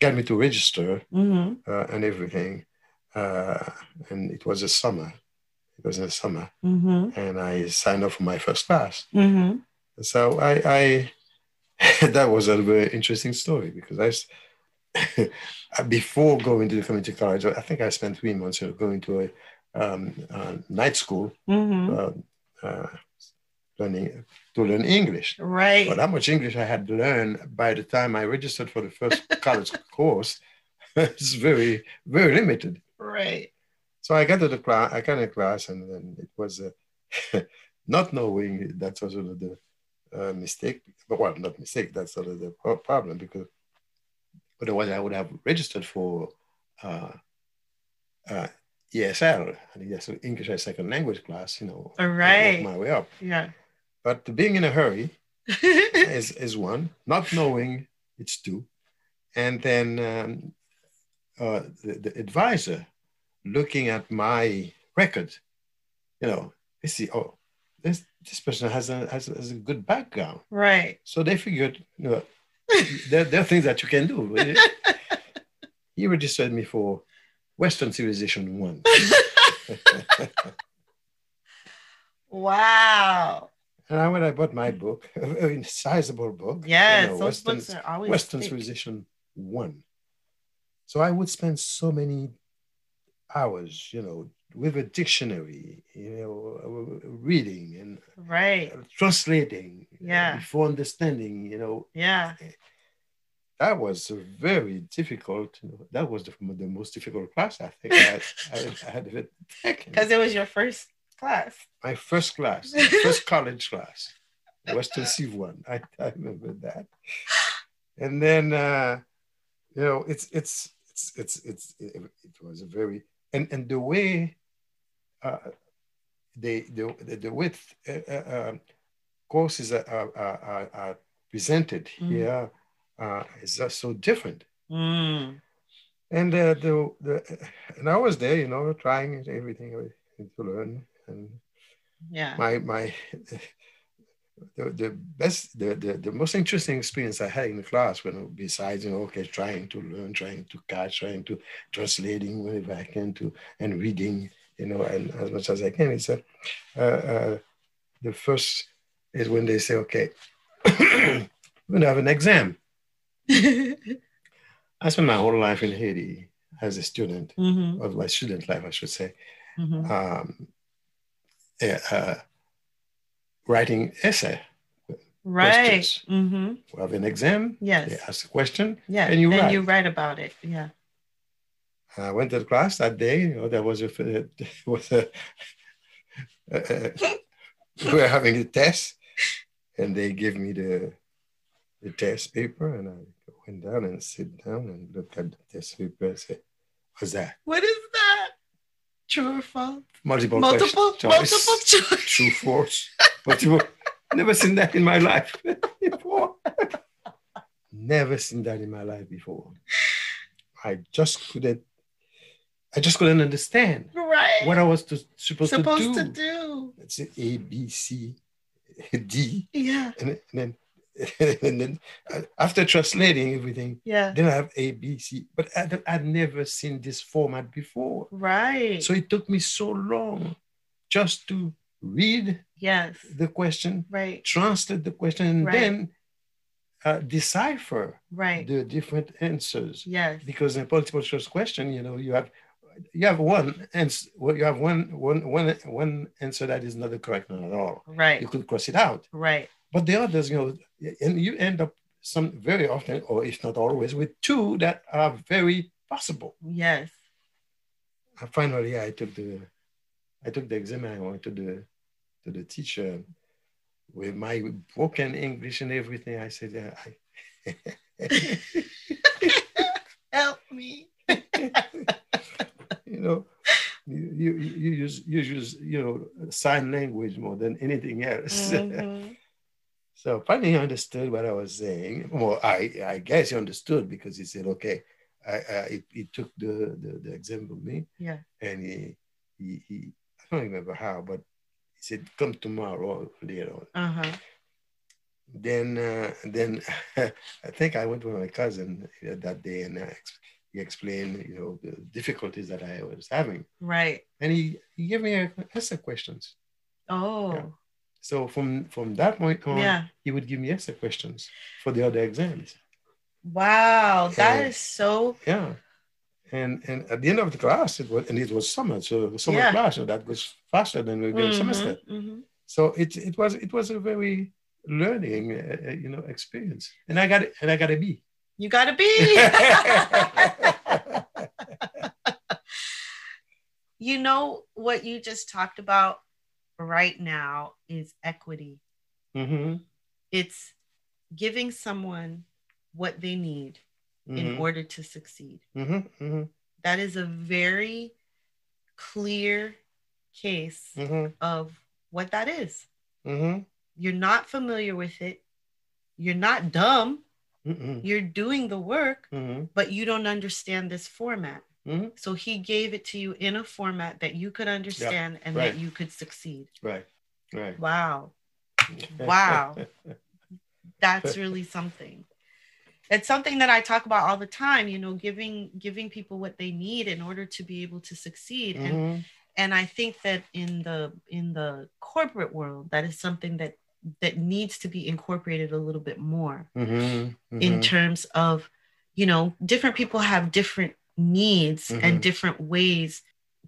got me to register mm-hmm. uh, and everything. Uh, and it was a summer. It was in the summer, mm-hmm. and I signed up for my first class. Mm-hmm. So I, I that was a very interesting story because I, before going to the community college, I think I spent three months going to a, um, a night school, mm-hmm. uh, uh, learning to learn English. Right. But how much English I had learned by the time I registered for the first college course is very, very limited. Right. So I got to the class, I got in class, and then it was uh, not knowing that was sort of the uh, mistake. But well, not mistake, that's sort of the problem, because otherwise I would have registered for uh, uh, E S L, and E S L, English as Second Language class, you know. All right. Work my way up. Yeah. But being in a hurry is, is one, not knowing it's two. And then um, uh, the, the advisor, looking at my record, you know, they see, oh, this this person has a has a, has a good background, right? So they figured, you know, there, there are things that you can do. He registered me for Western Civilization One. Wow! And I when I bought my book, a sizable book, yes, you know, those Western, books are always Western thick. Civilization One. So I would spend so many hours, you know, with a dictionary, you know, reading and right. translating, yeah, before understanding, you know, yeah, that was very difficult. You know, that was the, the most difficult class I think I, I, I had ever taken. Because it was your first class. My first class, first college class, Western Civ One. I, I remember that. And then, uh, you know, it's it's it's it's it's it, it was a very And and the way uh, they the the, the way uh, uh, courses are, are, are, are presented mm. here uh, is just so different. Mm. And uh, the the and I was there, you know, trying everything to learn. And yeah, my my the, the best the, the the most interesting experience I had in the class when besides you know okay trying to learn, trying to catch, trying to translating whenever I can to and reading, you know, and as much as I can, it's a, uh, uh, the first is when they say, okay, we're gonna have an exam. I spent my whole life in Haiti as a student, mm-hmm. or my student life I should say, mm-hmm. um, uh, writing essay right mm-hmm. we have an exam, yes, they ask a question, yeah, and you and write. you write about it. Yeah, I went to the class that day, you know, there was a there was a, a, a we were having a test and they gave me the the test paper and I went down and sit down and looked at the test paper and said, what's that? What is that? True or false? Multiple multiple question, choice. Multiple choice. True, false. Multiple. Never seen that in my life before. Never seen that in my life before. I just couldn't. I just couldn't understand right. what I was to, supposed, supposed to do. Supposed to do. It's A, B, C, D. Yeah. And, and then, and then after translating everything, yeah. then I have A, B, C. But I, I'd never seen this format before. Right. So it took me so long just to read yes. the question, right. translate the question, and right. then uh, decipher right. the different answers. Yes. Because in a multiple choice question, you know, you have you have one answer, well, you have one, one, one, one answer that is not the correct one at all. Right. You could cross it out. Right. But the others, you know, and you end up some very often, or if not always, with two that are very possible. Yes. And finally, I took the I took the exam and I went to the to the teacher with my broken English and everything. I said, yeah, I help me. You know, you, you you use you use you know sign language more than anything else. Mm-hmm. So finally he understood what I was saying. Well, I, I guess he understood because he said, okay, I, I he, he took the, the, the exam from me. Yeah. And he He, he, I don't remember how, but he said, come tomorrow or later on. Uh-huh. Then, uh, then I think I went with my cousin that day and I, he explained, you know, the difficulties that I was having. Right. And he, he gave me a, essay questions. Oh. Yeah. So from, from that point on, yeah. he would give me essay questions for the other exams. Wow, that and, is so... Yeah. And and at the end of the class, it was and it was summer, so summer yeah. class, so that was faster than we regular mm-hmm, semester. Mm-hmm. So it it was it was a very learning, uh, you know, experience. And I got and I got a B. You got a B. You know what you just talked about right now is equity. Mm-hmm. It's giving someone what they need. Mm-hmm. In order to succeed. Mm-hmm, mm-hmm. That is a very clear case mm-hmm. of what that is. Mm-hmm. You're not familiar with it. You're not dumb. Mm-mm. You're doing the work, mm-hmm. but you don't understand this format. Mm-hmm. So he gave it to you in a format that you could understand yep. and right. that you could succeed. Right, right. Wow. Wow. That's really something. It's something that I talk about all the time, you know, giving giving people what they need in order to be able to succeed. Mm-hmm. And and I think that in the in the corporate world, that is something that that needs to be incorporated a little bit more mm-hmm. Mm-hmm. in terms of, you know, different people have different needs mm-hmm. and different ways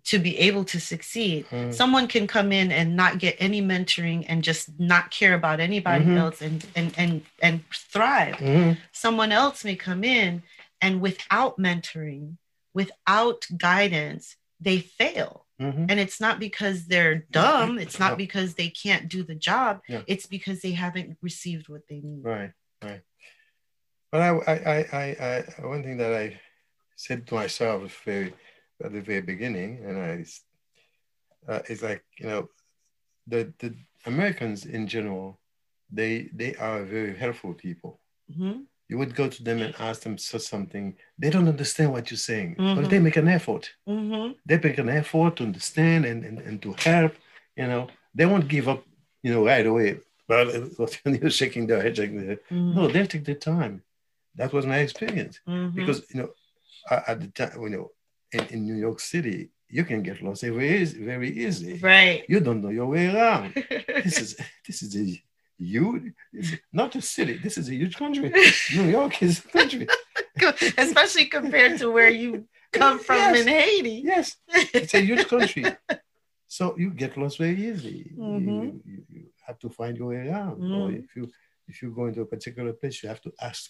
to be able to succeed. Mm-hmm. Someone can come in and not get any mentoring and just not care about anybody mm-hmm. else and, and, and, and thrive. Mm-hmm. Someone else may come in and without mentoring, without guidance, they fail. Mm-hmm. And it's not because they're dumb. It's not because they can't do the job. Yeah. It's because they haven't received what they need. Right, right. But I, I, I, I, one thing that I said to myself very, at the very beginning, and I, uh, it's like, you know, the, the Americans in general, they they are very helpful people. Mm-hmm. You would go to them and ask them for something. They don't understand what you're saying, mm-hmm. but they make an effort. Mm-hmm. They make an effort to understand and, and, and to help, you know. They won't give up, you know, right away. But you're shaking their head, shaking their head. Mm-hmm. No, they'll take their time. That was my experience. Mm-hmm. Because, you know, at the time, you know, In, in New York City, you can get lost very easy, very easy. Right. You don't know your way around. This is this is a huge, not a city. This is a huge country. New York is a country, especially compared to where you come from yes. in Haiti. Yes, it's a huge country. So you get lost very easy. Mm-hmm. You, you, you have to find your way around. Mm-hmm. Or if you if you go into a particular place, you have to ask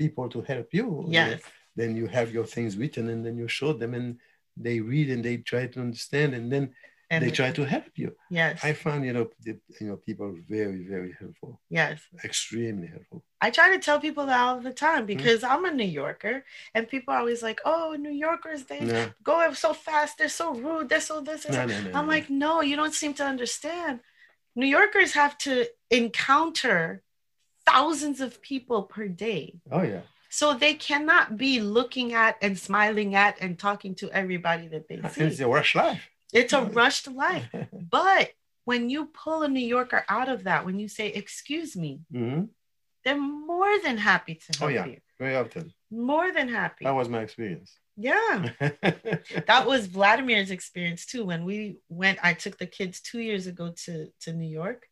people to help you. Yes. You know? Then you have your things written and then you show them and they read and they try to understand and then and they try to help you. Yes. I found, you know, the, you know, people very, very helpful. Yes. Extremely helpful. I try to tell people that all the time because mm-hmm. I'm a New Yorker and people are always like, oh, New Yorkers, they no. go so fast. They're so rude. They're so this. No, no, no, I'm no. like, no, you don't seem to understand. New Yorkers have to encounter thousands of people per day. Oh, yeah. So they cannot be looking at and smiling at and talking to everybody that they see. It's a rushed life. It's a rushed life. But when you pull a New Yorker out of that, when you say, excuse me, mm-hmm. they're more than happy to help oh, yeah. you. Very often. More than happy. That was my experience. Yeah. That was Vladimir's experience too. When we went, I took the kids two years ago to, to New York.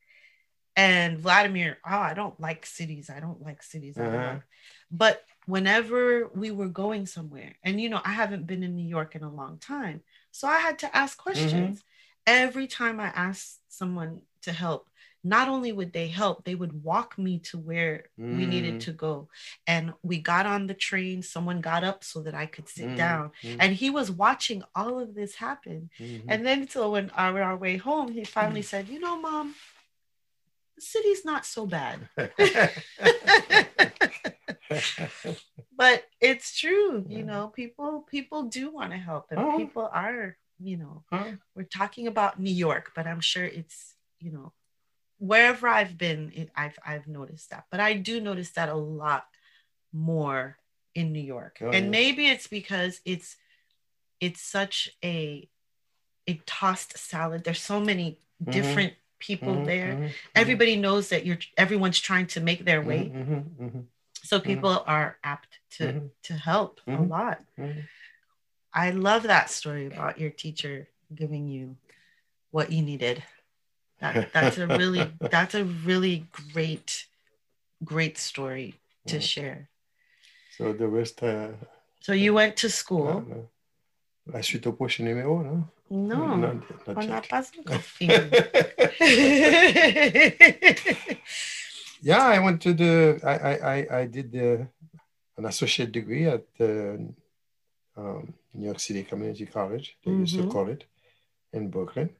And Vladimir, oh, I don't like cities. I don't like cities. Uh-huh. I don't like. But whenever we were going somewhere, and, you know, I haven't been in New York in a long time. So I had to ask questions. Mm-hmm. Every time I asked someone to help, not only would they help, they would walk me to where mm. we needed to go. And we got on the train. Someone got up so that I could sit mm. down. Mm. And he was watching all of this happen. Mm-hmm. And then so when on our way home, he finally mm. said, you know, Mom, the city's not so bad. But it's true. You know, people, people do want to help. And oh. people are, you know, huh? we're talking about New York, but I'm sure it's, you know, wherever I've been, it, I've I've noticed that. But I do notice that a lot more in New York. Oh, and yeah. maybe it's because it's it's such a a tossed salad. There's so many mm-hmm. different people mm-hmm, there. Mm-hmm, Everybody mm-hmm. knows that you're everyone's trying to make their way. Mm-hmm, mm-hmm, so people mm-hmm. are apt to mm-hmm. to help mm-hmm, a lot. Mm-hmm. I love that story about your teacher giving you what you needed. That, that's a really, that's a really great, great story to yeah. share. So the rest. Uh, so you uh, went to school. No, no. La suite au prochain numéro, no? No, no, not, not on n'a pas encore fini. Yeah, I went to the. I I I did the, an associate degree at the um, New York City Community College. They mm-hmm. used to call it in Brooklyn.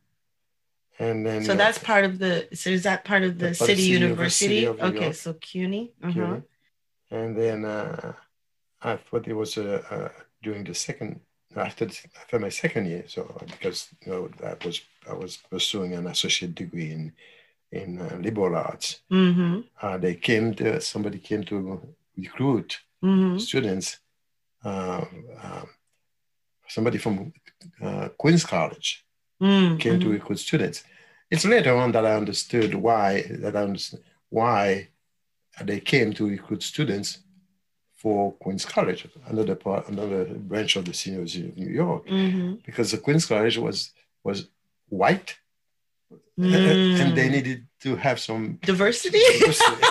And then, so that's uh, part of the, so is that part of the, the city university? university okay, York. So C U N Y. Uh-huh. C U N Y. And then uh, I thought it was uh, uh, during the second, after, after my second year. So because, you know, that was, I was pursuing an associate degree in, in uh, liberal arts. Mm-hmm. Uh, they came to, somebody came to recruit mm-hmm. students. Uh, uh, somebody from uh, Queens College. Mm, came mm-hmm. to recruit students. It's later on that I understood why that I understood why they came to recruit students for Queens College, another part, another branch of the Senior University of New York, mm-hmm. because the Queens College was was white, mm. and they needed to have some diversity. diversity.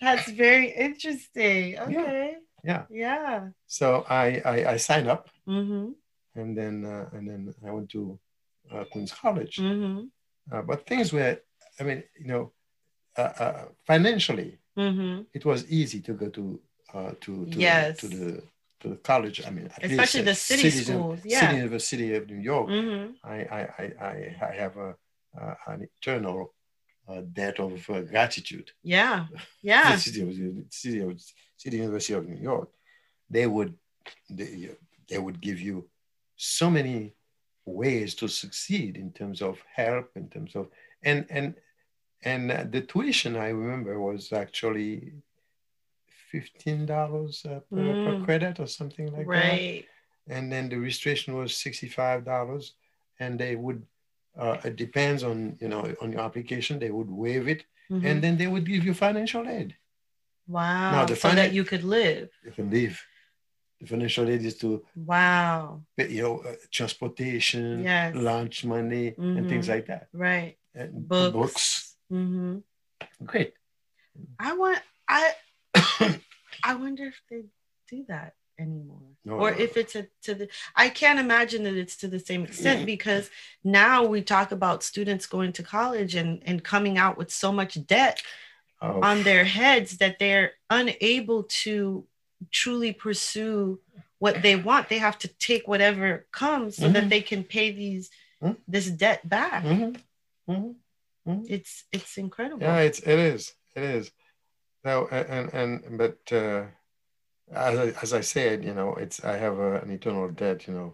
That's very interesting. Okay. Yeah. Yeah. yeah. So I, I I signed up. Mm-hmm. And then, uh, and then I went to uh, Queens College. Mm-hmm. Uh, but things were, I mean, you know, uh, uh, financially, mm-hmm. it was easy to go to uh, to to, yes. to the to the college. I mean, at especially least, the city, city schools. City yeah. University of New York. Mm-hmm. I, I I I have a, uh, an eternal uh, debt of uh, gratitude. Yeah, yeah. The city of, city of, City University of New York. They would they, they would give you so many ways to succeed in terms of help, in terms of, and and and the tuition, I remember, was actually fifteen dollars uh, per, mm. per credit or something like right. that. And then the registration was sixty-five dollars, and they would, uh, it depends on, you know, on your application, they would waive it, mm-hmm. and then they would give you financial aid. Wow, now, the so finan- that you could live. You can live. The financial aid is to wow, pay, you know, uh, transportation, yes. lunch money, mm-hmm. and things like that. Right, and books. books. Mm-hmm. Great. I want. I. I wonder if they do that anymore, no, or no. if it's a, to the. I can't imagine that it's to the same extent mm-hmm. because now we talk about students going to college and and coming out with so much debt oh. on their heads that they're unable to truly pursue what they want. They have to take whatever comes so mm-hmm. that they can pay these mm-hmm. this debt back. Mm-hmm. Mm-hmm. Mm-hmm. It's it's incredible. Yeah, it's it is it is. Now and and but uh, as I, as I said, you know, it's I have a, an eternal debt, you know,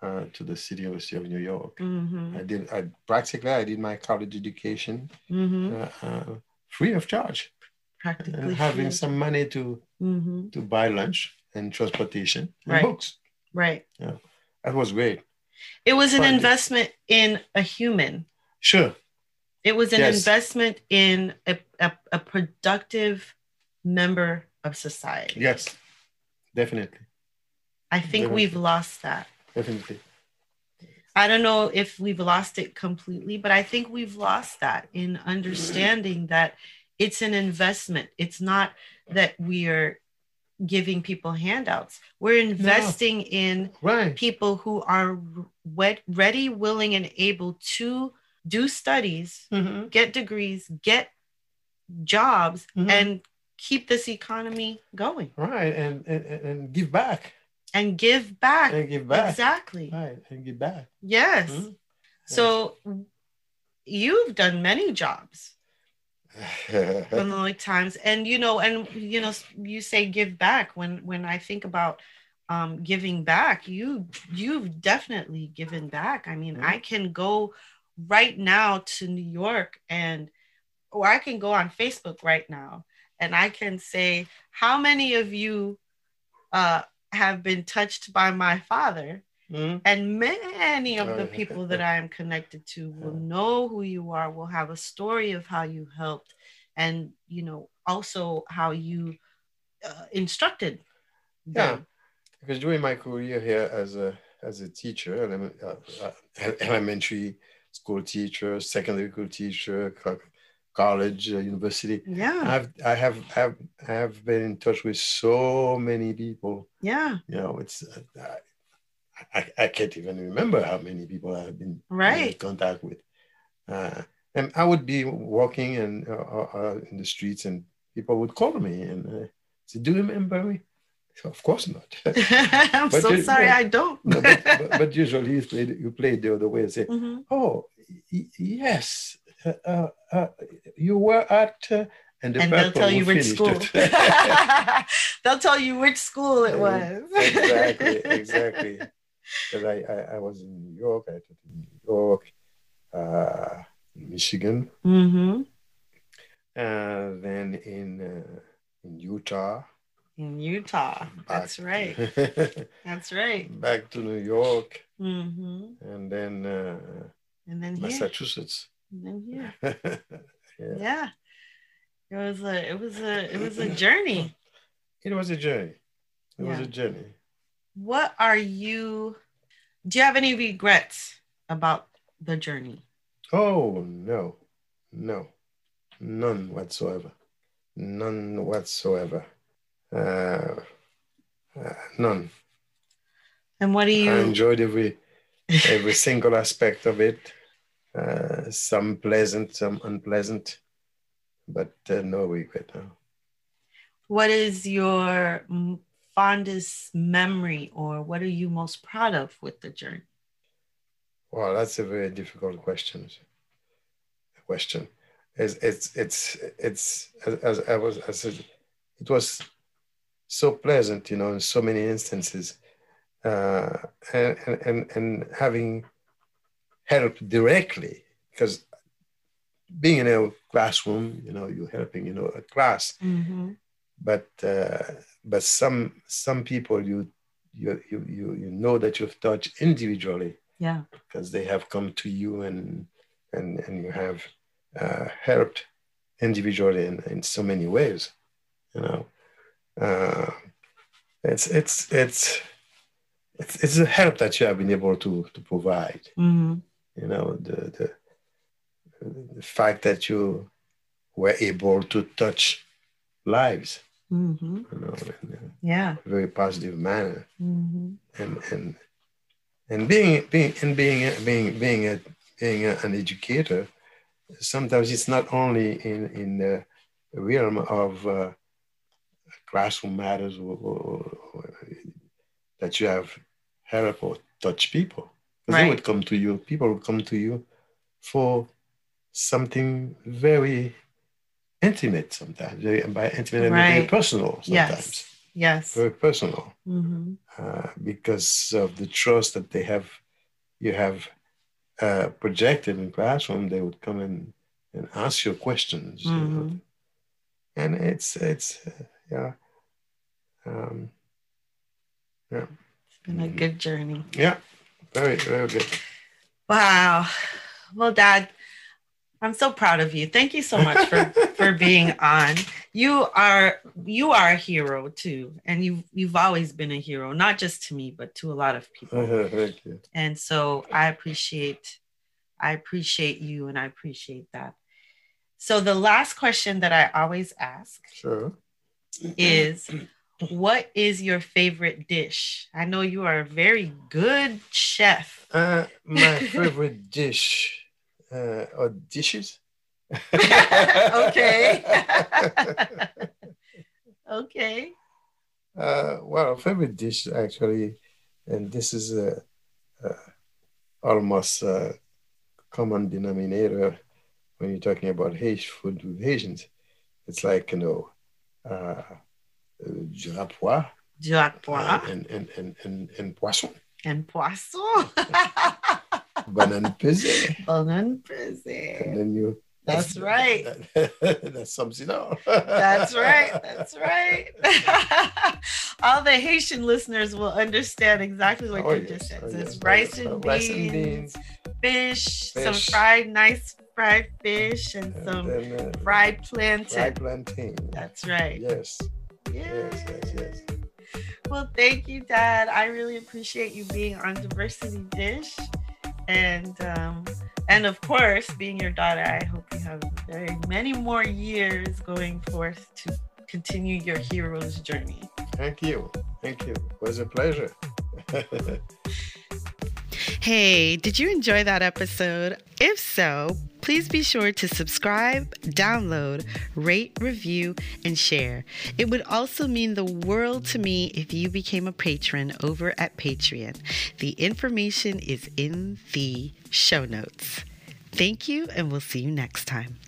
uh, to the City University of New York. Mm-hmm. I did I practically I did my college education mm-hmm. uh, uh, free of charge. practically and having food. Some money to mm-hmm. to buy lunch and transportation and right. books. Right. Yeah, that was great. It was an but investment in a human. Sure. It was an yes. investment in a, a, a productive member of society. Yes, definitely. I think definitely. we've lost that. Definitely. I don't know if we've lost it completely, but I think we've lost that in understanding that it's an investment. It's not that we are giving people handouts. We're investing no. in right. people who are ready, willing, and able to do studies, mm-hmm. get degrees, get jobs, mm-hmm. and keep this economy going. Right, and, and, and give back. And give back. And give back. Exactly. Right, and give back. Yes. Mm-hmm. So yes. you've done many jobs. From the like times. And, you know, and, you know, you say give back. When, when I think about um, giving back, you, you've definitely given back. I mean, mm-hmm. I can go right now to New York and, or I can go on Facebook right now and I can say, how many of you, uh, have been touched by my father, mm-hmm. and many of the people that I am connected to will know who you are, will have a story of how you helped, and you know also how you uh, instructed them. Yeah, because during my career here as a as a teacher, elementary school teacher, secondary school teacher, college, uh, university. Yeah, I've, I have, have, have been in touch with so many people. Yeah, you know, it's uh, I, I, I can't even remember how many people I've been right. in contact with. Uh, and I would be walking and uh, uh, in the streets, and people would call me and uh, say, "Do you remember me?" So, of course not. I'm but so you, sorry, but, I don't. no, but, but, but usually you play, you play the other way and say, mm-hmm. "Oh, y- yes." Uh, uh, uh, you were at, uh, and, the and they'll tell you which school. They'll tell you which school it uh, was. Exactly, exactly. Because I, I, I was in New York, I taught in New York, uh, Michigan, mm-hmm. uh, then in uh, in Utah. In Utah, back, that's right. That's right. Back to New York, mm-hmm. and then uh, and then Massachusetts. Here. And then here, yeah. yeah, it was a, it was a, it was a journey. It was a journey. It yeah. was a journey. What are you? Do you have any regrets about the journey? Oh no, no, none whatsoever, none whatsoever, uh, uh, none. And what do you? I enjoyed every every single aspect of it. Uh, some pleasant, some unpleasant, but uh, no regret now. What is your fondest memory, or what are you most proud of with the journey? Well, that's a very difficult question. Question, it's it's it's, it's as, as I was as it was so pleasant, you know, in so many instances, uh, and, and and having. Help directly, because being in a classroom, you know, you're helping, you know, a class. Mm-hmm. But uh, but some some people you you you you know that you've touched individually, yeah, because they have come to you and and and you have uh, helped individually in, in so many ways, you know. Uh, it's it's it's it's it's a help that you have been able to to provide. Mm-hmm. You know, the, the the fact that you were able to touch lives, mm-hmm. you know, in a yeah. very positive manner, mm-hmm. and and and being being and being being being a, being a, an educator, sometimes it's not only in in the realm of uh, classroom matters or, or, or that you have help or touch people. Right. They would come to you, people would come to you for something very intimate sometimes. And by intimate, right. very personal sometimes. Yes, yes. Very personal. Mm-hmm. Uh, because of the trust that they have, you have uh, projected in classroom, they would come and, and ask you questions. Mm-hmm. You know? and it's it's uh, yeah um yeah been a good journey. Yeah, very very good. Wow. Well, Dad, I'm so proud of you. Thank you so much for, for being on. You are you are a hero too, and you you've always been a hero, not just to me, but to a lot of people. Thank you. And so I appreciate I appreciate you, and I appreciate that. So the last question that I always ask, sure, is what is your favorite dish? I know you are a very good chef. Uh, my favorite dish uh, or dishes. Okay. Okay. Uh, well, favorite dish actually, and this is uh, uh, almost a uh, common denominator when you're talking about Haitian food with Haitians. It's like, you know, uh, Jirapois. Jirapois. And, and, and, and, and poisson. And poisson. Banane pesée. Banane pesée. And then you. That's, that's right. That, that, that sums it up. That's right. That's right. All the Haitian listeners will understand exactly what oh, you yes. just said. Oh, so it's yes. rice, and rice and beans, fish, fish, some fried, nice fried fish, and, and some then, uh, fried plantain. Fried plantain. That's right. Yes. Yes, yes, yes. Well, thank you, Dad. I really appreciate you being on Diversity Dish, and um, and of course, being your daughter. I hope you have very many more years going forth to continue your hero's journey. Thank you, thank you. It was a pleasure. Hey, did you enjoy that episode? If so, please be sure to subscribe, download, rate, review, and share. It would also mean the world to me if you became a patron over at Patreon. The information is in the show notes. Thank you, and we'll see you next time.